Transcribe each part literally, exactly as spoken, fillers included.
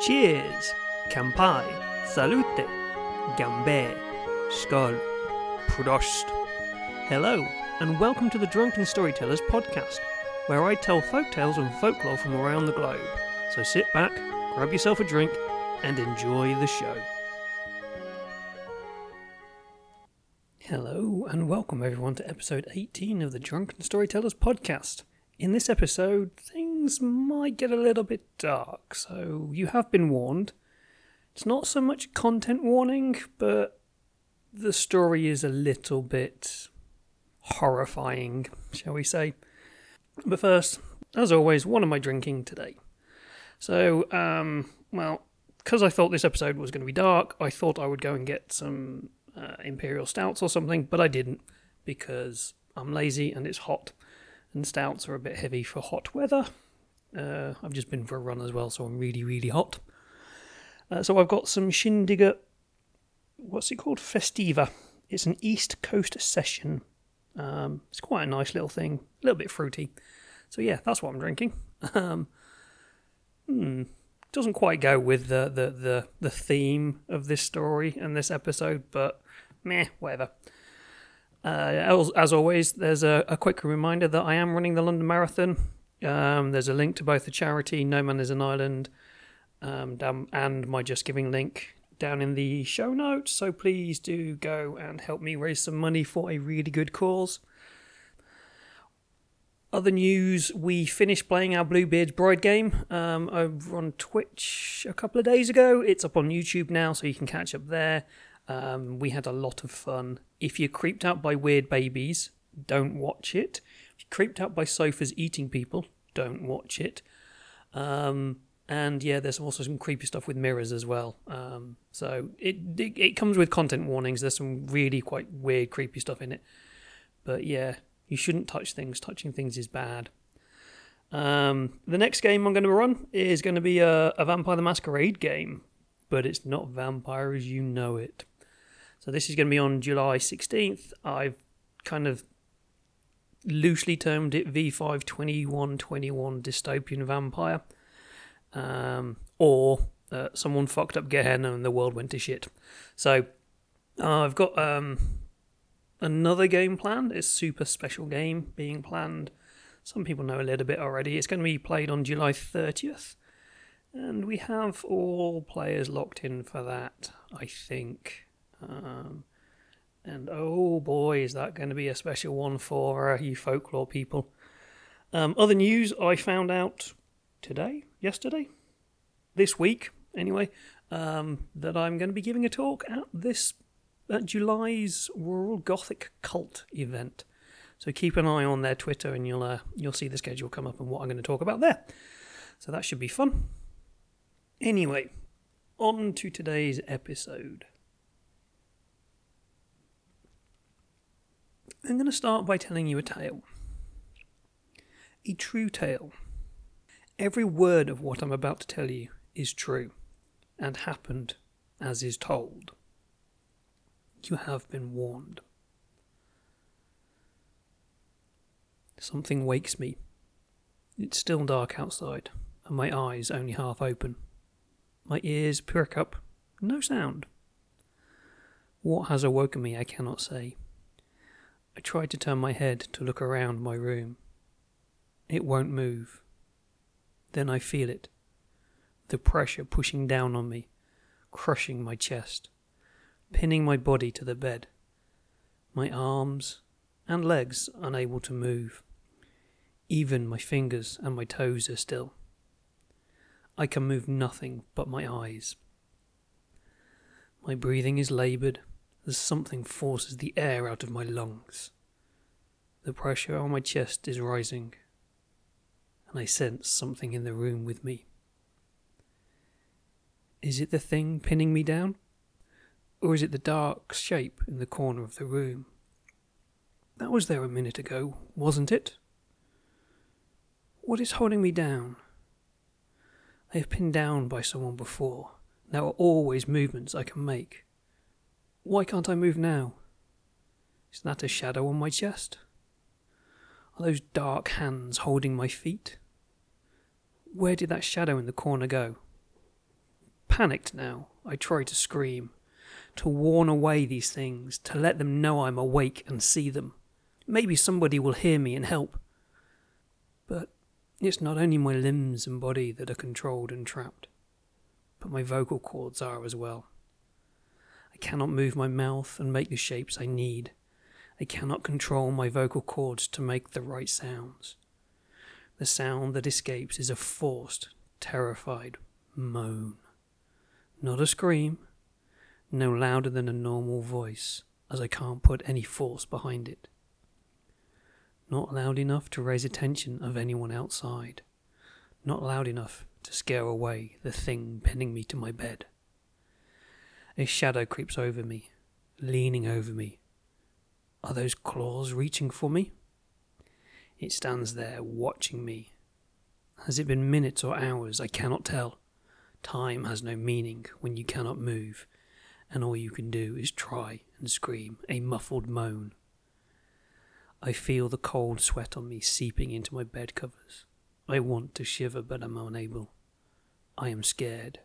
Cheers! Kampai! Salute! Gambe! Skol! Prost! Hello, and welcome to the Drunken Storytellers podcast, where I tell folktales and folklore from around the globe. So sit back, grab yourself a drink, and enjoy the show. Hello, and welcome everyone to episode eighteen of the Drunken Storytellers podcast. In this episode, things might get a little bit dark, so you have been warned. It's not so much content warning, but the story is a little bit horrifying, shall we say. But first, as always, what am I drinking today? So, um, well, because I thought this episode was going to be dark, I thought I would go and get some uh, imperial stouts or something, but I didn't, because I'm lazy and it's hot. And stouts are a bit heavy for hot weather. Uh, I've just been for a run as well, so I'm really, really hot. Uh, so I've got some Shindiga, what's it called? Festiva. It's an East Coast session. Um, it's quite a nice little thing, a little bit fruity. So yeah, that's what I'm drinking. Um, hmm, doesn't quite go with the, the, the, the theme of this story and this episode, but meh, whatever. Uh, as always, there's a, a quick reminder that I am running the London Marathon. Um, there's a link to both the charity NOMAN is an Island um, down, and my Just Giving link down in the show notes. So please do go and help me raise some money for a really good cause. Other news, we finished playing our Bluebeard's Bride game um, over on Twitch a couple of days ago. It's up on YouTube now, so you can catch up there. Um, we had a lot of fun. If you're creeped out by weird babies, don't watch it. If you're creeped out by sofas eating people, don't watch it. Um, and yeah, there's also some creepy stuff with mirrors as well. Um, so it, it it comes with content warnings. There's some really quite weird, creepy stuff in it. But yeah, you shouldn't touch things. Touching things is bad. Um, the next game I'm going to run is going to be a, a Vampire the Masquerade game. But it's not Vampire as You Know It. So this is going to be on July sixteenth. I've kind of loosely termed it V five twenty-one twenty-one Dystopian Vampire. Um, or uh, someone fucked up Gehenna and the world went to shit. So uh, I've got um, another game planned. It's a super special game being planned. Some people know a little bit already. It's going to be played on July thirtieth. And we have all players locked in for that, I think. Um, and oh boy, is that going to be a special one for uh, you folklore people. Um, other news I found out today, yesterday, this week anyway, um, that I'm going to be giving a talk at this at July's Rural Gothic Cult event. So keep an eye on their Twitter and you'll uh, you'll see the schedule come up and what I'm going to talk about there. So that should be fun. Anyway, on to today's episode. I'm going to start by telling you a tale. A true tale. Every word of what I'm about to tell you is true, and happened as is told. You have been warned. Something wakes me. It's still dark outside, and my eyes only half open. My ears prick up. No sound. What has awoken me, I cannot say. I try to turn my head to look around my room. It won't move. Then I feel it. The pressure pushing down on me, crushing my chest, pinning my body to the bed. My arms and legs unable to move. Even my fingers and my toes are still. I can move nothing but my eyes. My breathing is laboured as something forces the air out of my lungs. The pressure on my chest is rising, and I sense something in the room with me. Is it the thing pinning me down? Or is it the dark shape in the corner of the room? That was there a minute ago, wasn't it? What is holding me down? I have been down by someone before. There are always movements I can make. Why can't I move now? Is that a shadow on my chest? Are those dark hands holding my feet? Where did that shadow in the corner go? panicked now. I try to scream, to warn away these things, to let them know I'm awake and see them. Maybe somebody will hear me and help. But it's not only my limbs and body that are controlled and trapped, but my vocal cords are as well. I cannot move my mouth and make the shapes I need. I cannot control my vocal cords to make the right sounds. The sound that escapes is a forced, terrified moan. Not a scream, no louder than a normal voice, as I can't put any force behind it. Not loud enough to raise attention of anyone outside. Not loud enough to scare away the thing pinning me to my bed. A shadow creeps over me, leaning over me. Are those claws reaching for me? It stands there, watching me. Has it been minutes or hours? I cannot tell. Time has no meaning when you cannot move, and all you can do is try and scream a muffled moan. I feel the cold sweat on me seeping into my bed covers. I want to shiver, but I'm unable. I am scared.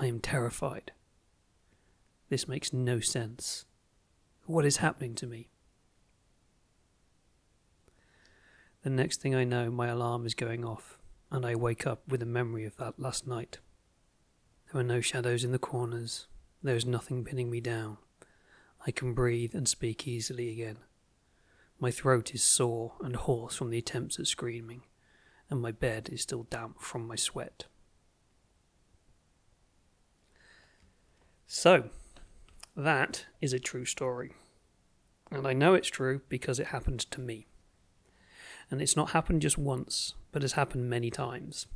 I am terrified. This makes no sense. What is happening to me? The next thing I know, my alarm is going off, and I wake up with a memory of that last night. There are no shadows in the corners. There is nothing pinning me down. I can breathe and speak easily again. My throat is sore and hoarse from the attempts at screaming, and my bed is still damp from my sweat. So, that is a true story. And I know it's true because it happened to me. And it's not happened just once, but has happened many times.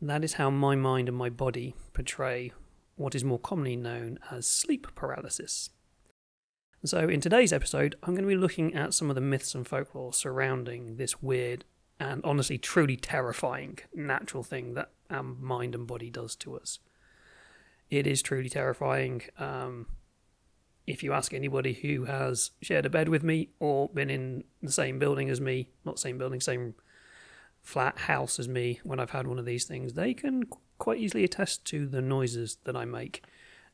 That is how my mind and my body portray what is more commonly known as sleep paralysis. So in today's episode, I'm going to be looking at some of the myths and folklore surrounding this weird and honestly truly terrifying natural thing that our mind and body does to us. It is truly terrifying. Um, If you ask anybody who has shared a bed with me or been in the same building as me, not same building, same flat house as me, when I've had one of these things, they can quite easily attest to the noises that I make.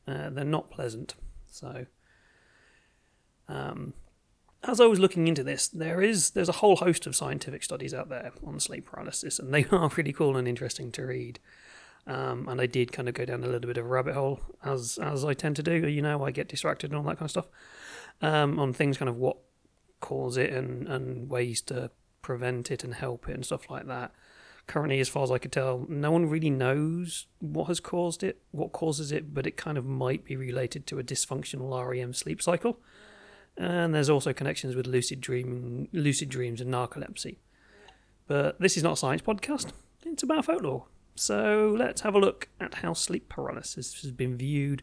Uh, they're not pleasant. So, um, as I was looking into this, there is there's a whole host of scientific studies out there on sleep paralysis, and they are really cool and interesting to read. Um, and I did kind of go down a little bit of a rabbit hole, as as I tend to do. You know, I get distracted and all that kind of stuff, um, on things kind of what causes it and, and ways to prevent it and help it and stuff like that. Currently, as far as I could tell, no one really knows what has caused it, what causes it, but it kind of might be related to a dysfunctional R E M sleep cycle. And there's also connections with lucid dreaming, lucid dreams and narcolepsy. But this is not a science podcast. It's about folklore. So let's have a look at how sleep paralysis has been viewed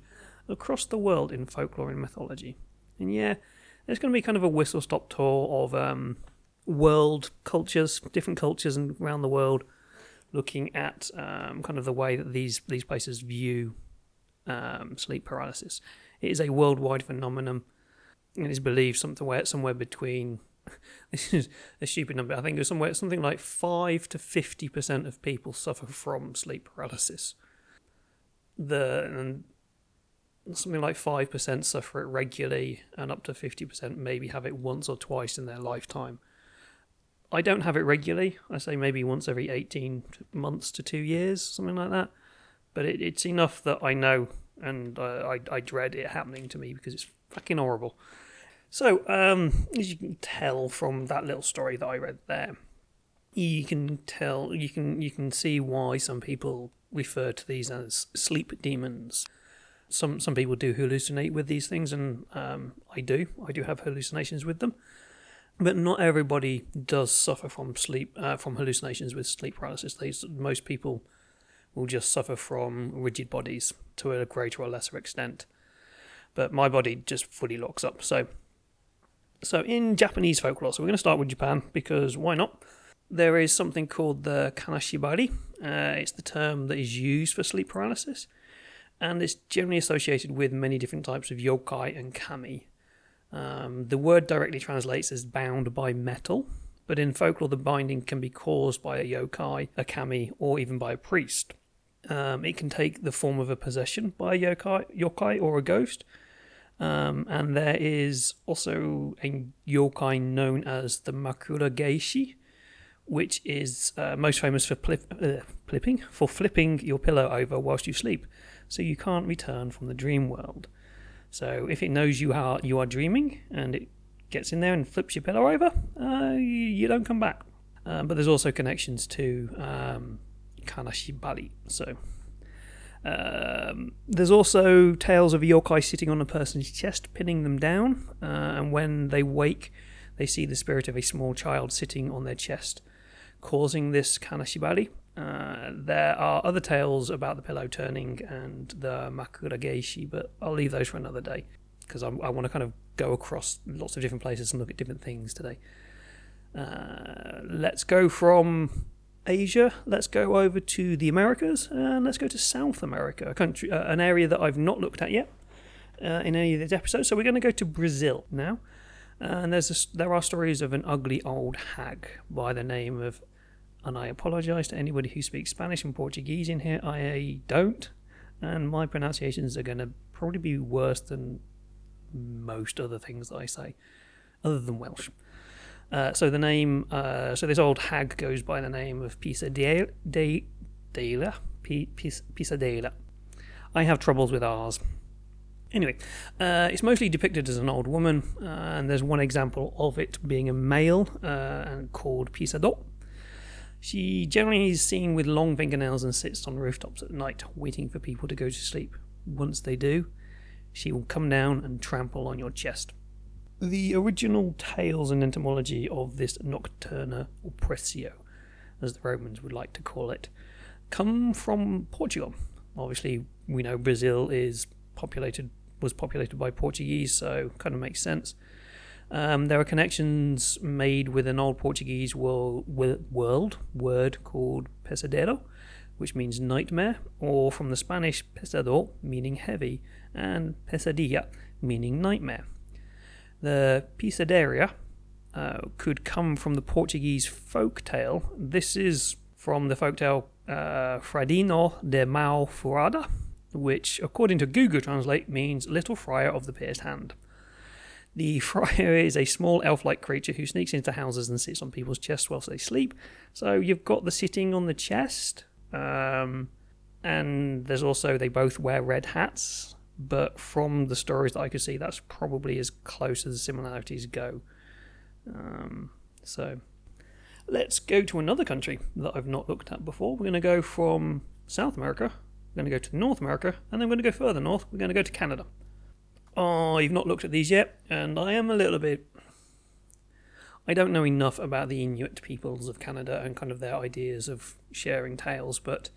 across the world in folklore and mythology. And yeah, there's going to be kind of a whistle-stop tour of um, world cultures, different cultures around the world, looking at um, kind of the way that these, these places view um, sleep paralysis. It is a worldwide phenomenon, and it is believed somewhere, somewhere between... This is a stupid number. I think it was somewhere something like five to fifty percent of people suffer from sleep paralysis. The and something like five percent suffer it regularly, and up to fifty percent maybe have it once or twice in their lifetime. I don't have it regularly. I say maybe once every eighteen months to two years, something like that. But it, it's enough that I know, and I, I I dread it happening to me because it's fucking horrible. So, um, as you can tell from that little story that I read there, you can tell you can you can see why some people refer to these as sleep demons. Some some people do hallucinate with these things, and um, I do. I do have hallucinations with them, but not everybody does suffer from sleep uh, from hallucinations with sleep paralysis. They, most people will just suffer from rigid bodies to a greater or lesser extent, but my body just fully locks up. So. So in Japanese folklore, so we're going to start with Japan, because why not? There is something called the kanashibari. Uh, it's the term that is used for sleep paralysis, and it's generally associated with many different types of yokai and kami. Um, the word directly translates as bound by metal, but in folklore the binding can be caused by a yokai, a kami, or even by a priest. Um, it can take the form of a possession by a yokai, yokai or a ghost. Um, and there is also a yokai known as the Makura-gaeshi, which is uh, most famous for plip, uh, flipping, for flipping your pillow over whilst you sleep, so you can't return from the dream world. So if it knows you are you are dreaming and it gets in there and flips your pillow over, uh, you, you don't come back. Um, but there's also connections to um, kanashibari. So um, there's also tales of a yokai sitting on a person's chest, pinning them down, uh, and when they wake, they see the spirit of a small child sitting on their chest, causing this kanashibari. Uh, there are other tales about the pillow turning and the Makura-gaeshi, but I'll leave those for another day because I, I want to kind of go across lots of different places and look at different things today. Uh, let's go from Asia. Let's go over to the Americas, and let's go to South America, a country, uh, an area that I've not looked at yet uh, in any of these episodes. So we're going to go to Brazil now. And there's a, there are stories of an ugly old hag by the name of, and I apologise to anybody who speaks Spanish and Portuguese in here, I don't, and my pronunciations are going to probably be worse than most other things that I say, other than Welsh. Uh, so the name, uh, so this old hag goes by the name of Pisa Dela, De, De P- Pisa, Pisadeira. I have troubles with R's. Anyway, uh, it's mostly depicted as an old woman, uh, and there's one example of it being a male uh, and called picaud. She generally is seen with long fingernails and sits on rooftops at night, waiting for people to go to sleep. Once they do, she will come down and trample on your chest. The original tales and etymology of this nocturna oppressio, as the Romans would like to call it, come from Portugal. Obviously, we know Brazil is populated was populated by Portuguese, so kind of makes sense. Um, there are connections made with an old Portuguese world, world word called pesadelo, which means nightmare, or from the Spanish pesado, meaning heavy, and pesadilla, meaning nightmare. The pisadeira uh, could come from the Portuguese folktale. This is from the folktale uh, Fradino de Mau Furada, which, according to Google Translate, means Little Friar of the Pierced Hand. The friar is a small elf-like creature who sneaks into houses and sits on people's chests whilst they sleep. So you've got the sitting on the chest, um, and there's also they both wear red hats, but from the stories that I could see, that's probably as close as the similarities go. Um, so let's go to another country that I've not looked at before. We're going to go from South America. We're going to go to North America, and then we're going to go further north. We're going to go to Canada. Oh, you've not looked at these yet, and I am a little bit... I don't know enough about the Inuit peoples of Canada and kind of their ideas of sharing tales, but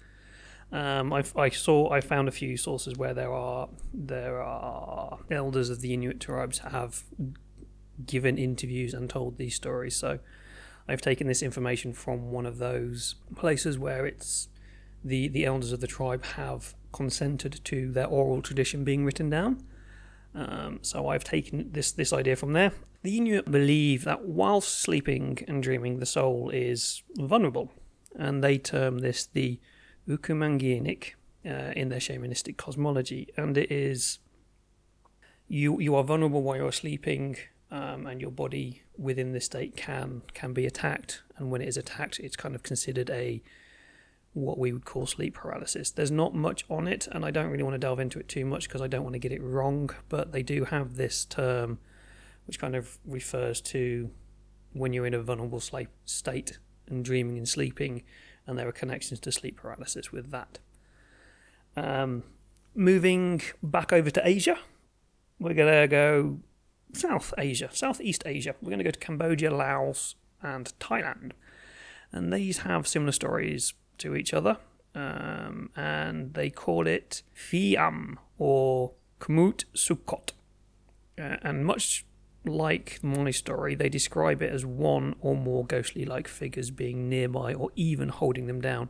um, I, I saw I found a few sources where there are there are elders of the Inuit tribes have given interviews and told these stories. So I've taken this information from one of those places where it's The, the elders of the tribe have consented to their oral tradition being written down. Um, so I've taken this, this idea from there. The Inuit believe that whilst sleeping and dreaming, the soul is vulnerable, and they term this the Ucumangianic uh, in their shamanistic cosmology. And it is, you you are vulnerable while you're sleeping, um, and your body within this state can can be attacked. And when it is attacked, it's kind of considered a what we would call sleep paralysis. There's not much on it, and I don't really want to delve into it too much because I don't want to get it wrong, but they do have this term which kind of refers to when you're in a vulnerable sleep state and dreaming and sleeping, and there are connections to sleep paralysis with that. Um, moving back over to Asia, we're going to go South Asia, Southeast Asia. We're going to go to Cambodia, Laos, and Thailand. And these have similar stories to each other, um, and they call it Phiam or Khmut Sukot, uh, and much like my story, they describe it as one or more ghostly-like figures being nearby or even holding them down,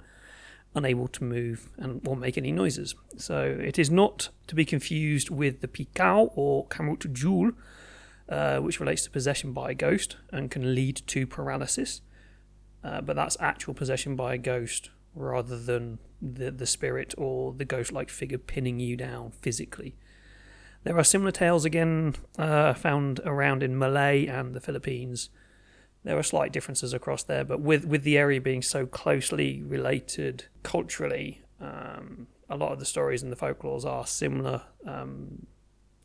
unable to move and or make any noises. So it is not to be confused with the picaud or camoujoul, uh, which relates to possession by a ghost and can lead to paralysis. Uh, but that's actual possession by a ghost rather than the, the spirit or the ghost-like figure pinning you down physically. There are similar tales, again, uh, found around in Malay and the Philippines. There are slight differences across there, but with, with the area being so closely related culturally, um, a lot of the stories and the folklores are similar. Um,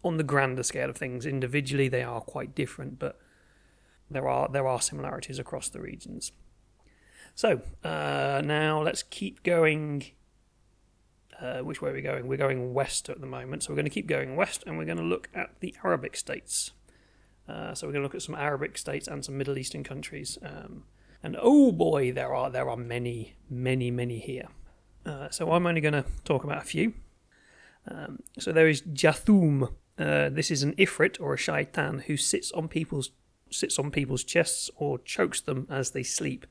on the grander scale of things, individually they are quite different, but there are there are similarities across the regions. So, uh, now let's keep going. Uh, which way are we going? We're going west at the moment, so we're going to keep going west, and we're going to look at the Arabic states. Uh, so we're going to look at some Arabic states and some Middle Eastern countries. Um, and oh boy, there are there are many, many, many here. Uh, so I'm only going to talk about a few. Um, so there is Jathoum. Uh, this is an Ifrit or a Shaitan who sits on people's sits on people's chests or chokes them as they sleep.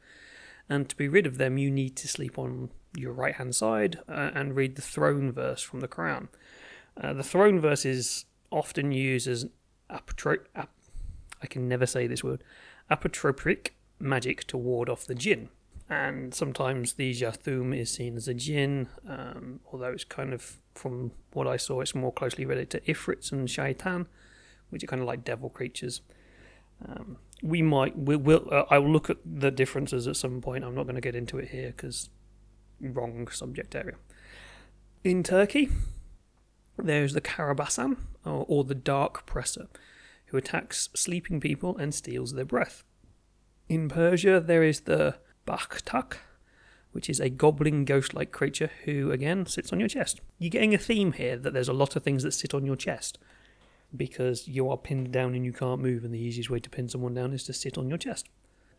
And to be rid of them, you need to sleep on your right-hand side uh, and read the throne verse from the Quran. Uh, the throne verse is often used as apotro- ap- I can never say this word, apotropic magic to ward off the jinn. And sometimes the Jathoum is seen as a jinn, um, although it's kind of, from what I saw, it's more closely related to Ifrits and Shaitan, which are kind of like devil creatures. Um, we might, we will. Uh, I will look at the differences at some point. I'm not going to get into it here because wrong subject area. In Turkey, there's the karabasan, or, or the dark presser, who attacks sleeping people and steals their breath. In Persia, there is the bakhtak, which is a goblin ghost-like creature who, again, sits on your chest. You're getting a theme here that there's a lot of things that sit on your chest, because you are pinned down and you can't move, and the easiest way to pin someone down is to sit on your chest.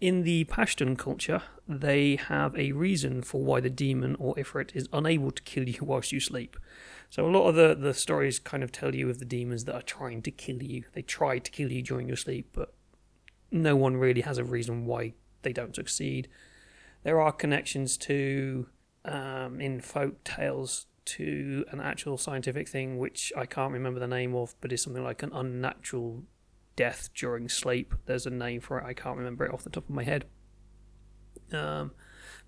In the Pashtun culture, they have a reason for why the demon or Ifrit is unable to kill you whilst you sleep. So a lot of the, the stories kind of tell you of the demons that are trying to kill you. They try to kill you during your sleep, but no one really has a reason why they don't succeed. There are connections to, um, in folk tales, to an actual scientific thing which I can't remember the name of, but is something like an unnatural death during sleep. There's a name for it, I can't remember it off the top of my head. Um,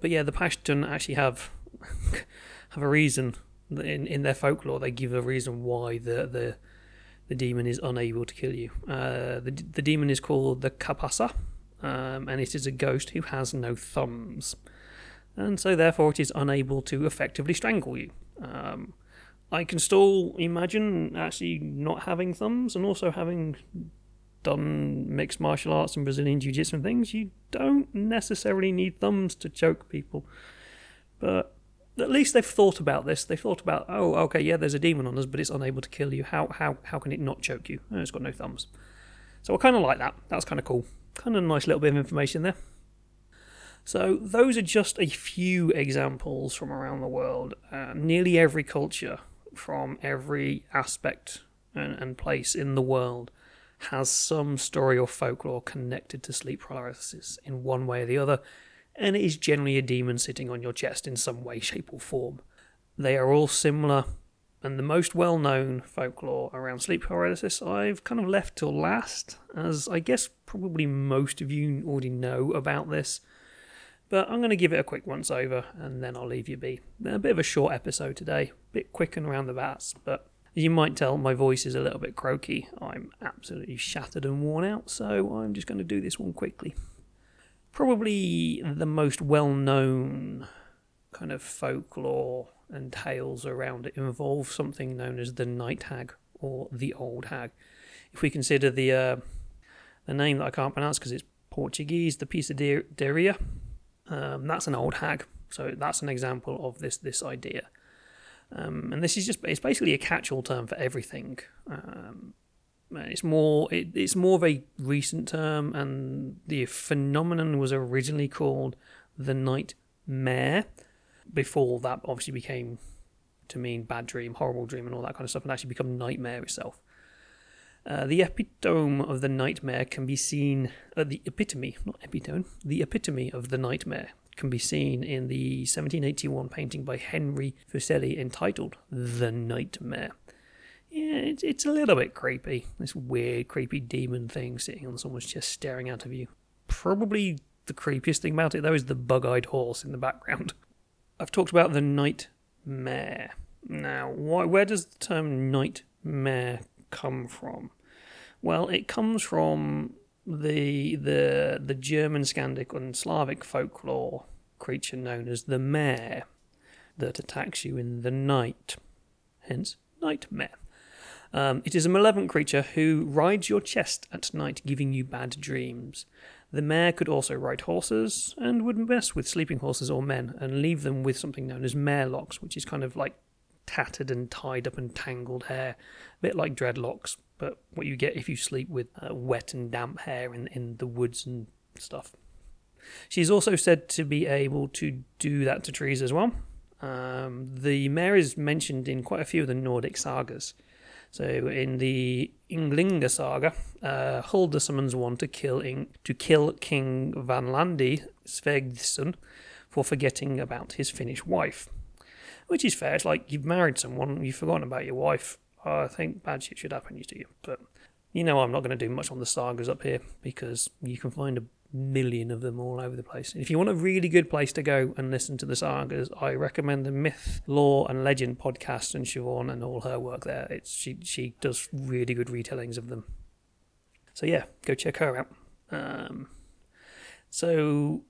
but yeah, the Pashtun actually have have a reason. In, in their folklore, they give a reason why the the, the demon is unable to kill you. Uh, the, the demon is called the kapasa, um, and it is a ghost who has no thumbs. And so therefore it is unable to effectively strangle you. Um, I can still imagine actually not having thumbs, and also having done mixed martial arts and Brazilian jiu-jitsu and things, you don't necessarily need thumbs to choke people. But at least they've thought about this. They've thought about, oh, okay, yeah, there's a demon on us, but it's unable to kill you. How how how can it not choke you? Oh, it's got no thumbs. So I kind of like that. That's kind of cool. Kind of a nice little bit of information there. So those are just a few examples from around the world. Uh, nearly every culture from every aspect and, and place in the world has some story or folklore connected to sleep paralysis in one way or the other, and it is generally a demon sitting on your chest in some way, shape or form. They are all similar, and the most well-known folklore around sleep paralysis I've kind of left till last, as I guess probably most of you already know about this. But I'm going to give it a quick once over, and then I'll leave you be. A bit of a short episode today, a bit quick and roundabouts, but as you might tell, my voice is a little bit croaky. I'm absolutely shattered and worn out, so I'm just going to do this one quickly. Probably the most well-known kind of folklore and tales around it involve something known as the night hag, or the old hag. If we consider the uh, the name that I can't pronounce because it's Portuguese, the Pisadeira. Um, that's an old hag, so that's an example of this this idea. Um, and this is just, it's basically a catch-all term for everything. Um, it's more it, it's more of a recent term, and the phenomenon was originally called The Nightmare, before that obviously became to mean bad dream, horrible dream and all that kind of stuff, and actually become nightmare itself. Uh, the epitome of the nightmare can be seen, uh, the epitome, not epitome, the epitome of the nightmare can be seen in the seventeen eighty-one painting by Henry Fuseli entitled The Nightmare. Yeah, it's, it's a little bit creepy, this weird, creepy demon thing sitting on someone's chest staring out of you. Probably the creepiest thing about it, though, is the bug-eyed horse in the background. I've talked about the nightmare. Now, why, where does the term nightmare come from? Well, it comes from the the the German, Scandic, and Slavic folklore creature known as the mare that attacks you in the night, hence nightmare. Um, it is a malevolent creature who rides your chest at night, giving you bad dreams. The mare could also ride horses and would mess with sleeping horses or men and leave them with something known as mare locks, which is kind of like tattered and tied up and tangled hair, a bit like dreadlocks, but what you get if you sleep with uh, wet and damp hair in, in the woods and stuff. She's also said to be able to do that to trees as well. Um, the mare is mentioned in quite a few of the Nordic sagas. So in the Inglinga saga, uh, Hulda summons one to kill in, to kill King Vanlandi Svegson for forgetting about his Finnish wife. Which is fair, it's like you've married someone, you've forgotten about your wife. I think bad shit should happen to you. But you know I'm not going to do much on the sagas up here because you can find a million of them all over the place. And if you want a really good place to go and listen to the sagas, I recommend the Myth, Lore and Legend podcast and Siobhan and all her work there. It's she she does really good retellings of them. So yeah, go check her out. Um, so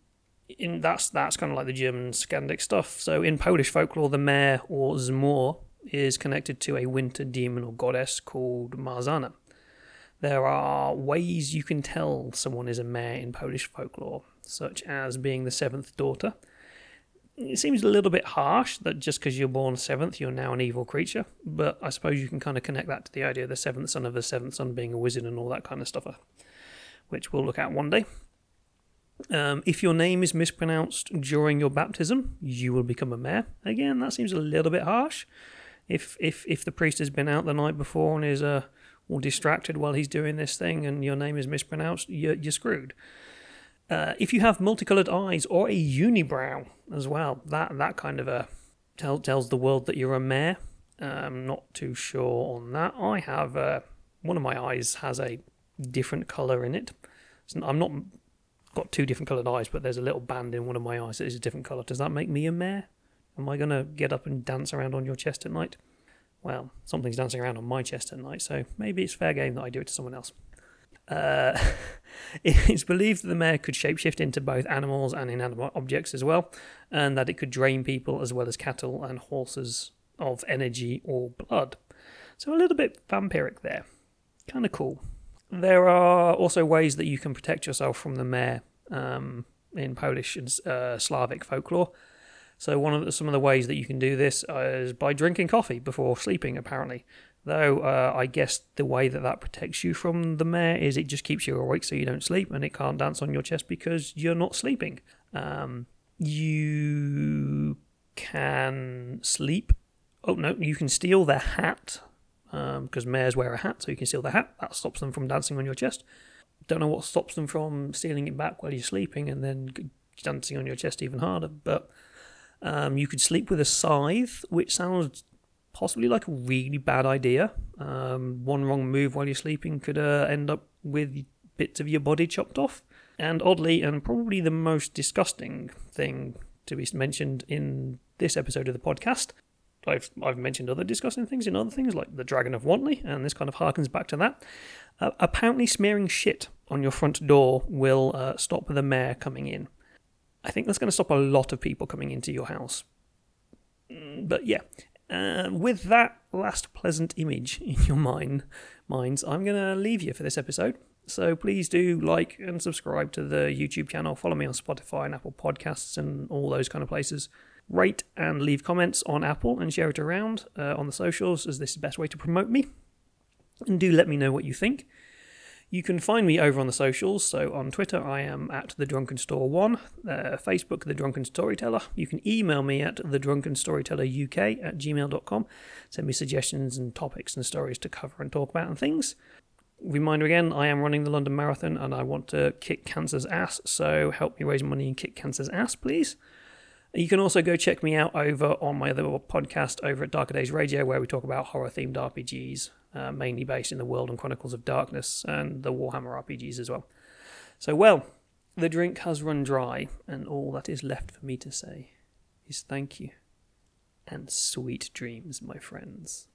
in that's that's kind of like the German Scandic stuff. So in Polish folklore, the mare or Zmor is connected to a winter demon or goddess called Marzana. There are ways you can tell someone is a mare in Polish folklore, such as being the seventh daughter. It seems a little bit harsh that just because you're born seventh, you're now an evil creature, but I suppose you can kind of connect that to the idea of the seventh son of the seventh son being a wizard and all that kind of stuff, which we'll look at one day. Um, if your name is mispronounced during your baptism, you will become a mare. Again, that seems a little bit harsh. If if if the priest has been out the night before and is uh, all distracted while he's doing this thing and your name is mispronounced, you're, you're screwed. Uh, if you have multicoloured eyes or a unibrow as well, that that kind of a tell, tells the world that you're a mare. Uh, I'm not too sure on that. I have, uh, one of my eyes has a different colour in it. So I'm not got two different coloured eyes, but there's a little band in one of my eyes that is a different colour. Does that make me a mare? Am I going to get up and dance around on your chest at night? Well, something's dancing around on my chest at night, so maybe it's fair game that I do it to someone else. Uh, it's believed that the mare could shapeshift into both animals and inanimate objects as well, and that it could drain people as well as cattle and horses of energy or blood. So a little bit vampiric there. Kind of cool. There are also ways that you can protect yourself from the mare um, in Polish and uh, Slavic folklore. So one of the, some of the ways that you can do this is by drinking coffee before sleeping, apparently. Though uh, I guess the way that that protects you from the mare is it just keeps you awake so you don't sleep and it can't dance on your chest because you're not sleeping. Um, you can sleep. Oh, no, you can steal their hat because um, mares wear a hat, so you can steal their hat. That stops them from dancing on your chest. Don't know what stops them from stealing it back while you're sleeping and then dancing on your chest even harder, but... Um, you could sleep with a scythe, which sounds possibly like a really bad idea. Um, one wrong move while you're sleeping could uh, end up with bits of your body chopped off. And oddly, and probably the most disgusting thing to be mentioned in this episode of the podcast, I've I've mentioned other disgusting things in other things, like the Dragon of Wantley, and this kind of harkens back to that. Uh, apparently smearing shit on your front door will uh, stop the mare coming in. I think that's going to stop a lot of people coming into your house. But yeah, uh, with that last pleasant image in your mind, minds, I'm going to leave you for this episode. So please do like and subscribe to the YouTube channel. Follow me on Spotify and Apple Podcasts and all those kind of places. Rate and leave comments on Apple and share it around uh, on the socials, as this is the best way to promote me. And do let me know what you think. You can find me over on the socials, so on Twitter I am at the drunken store one, uh, Facebook The Drunken Storyteller. You can email me at the drunken storyteller U K at gmail dot com, send me suggestions and topics and stories to cover and talk about and things. Reminder again, I am running the London Marathon and I want to kick cancer's ass, so help me raise money and kick cancer's ass, please. You can also go check me out over on my other podcast over at Darker Days Radio, where we talk about horror-themed R P Gs, uh, mainly based in the world and Chronicles of Darkness and the Warhammer R P Gs as well. So, well, the drink has run dry, and all that is left for me to say is thank you, and sweet dreams, my friends.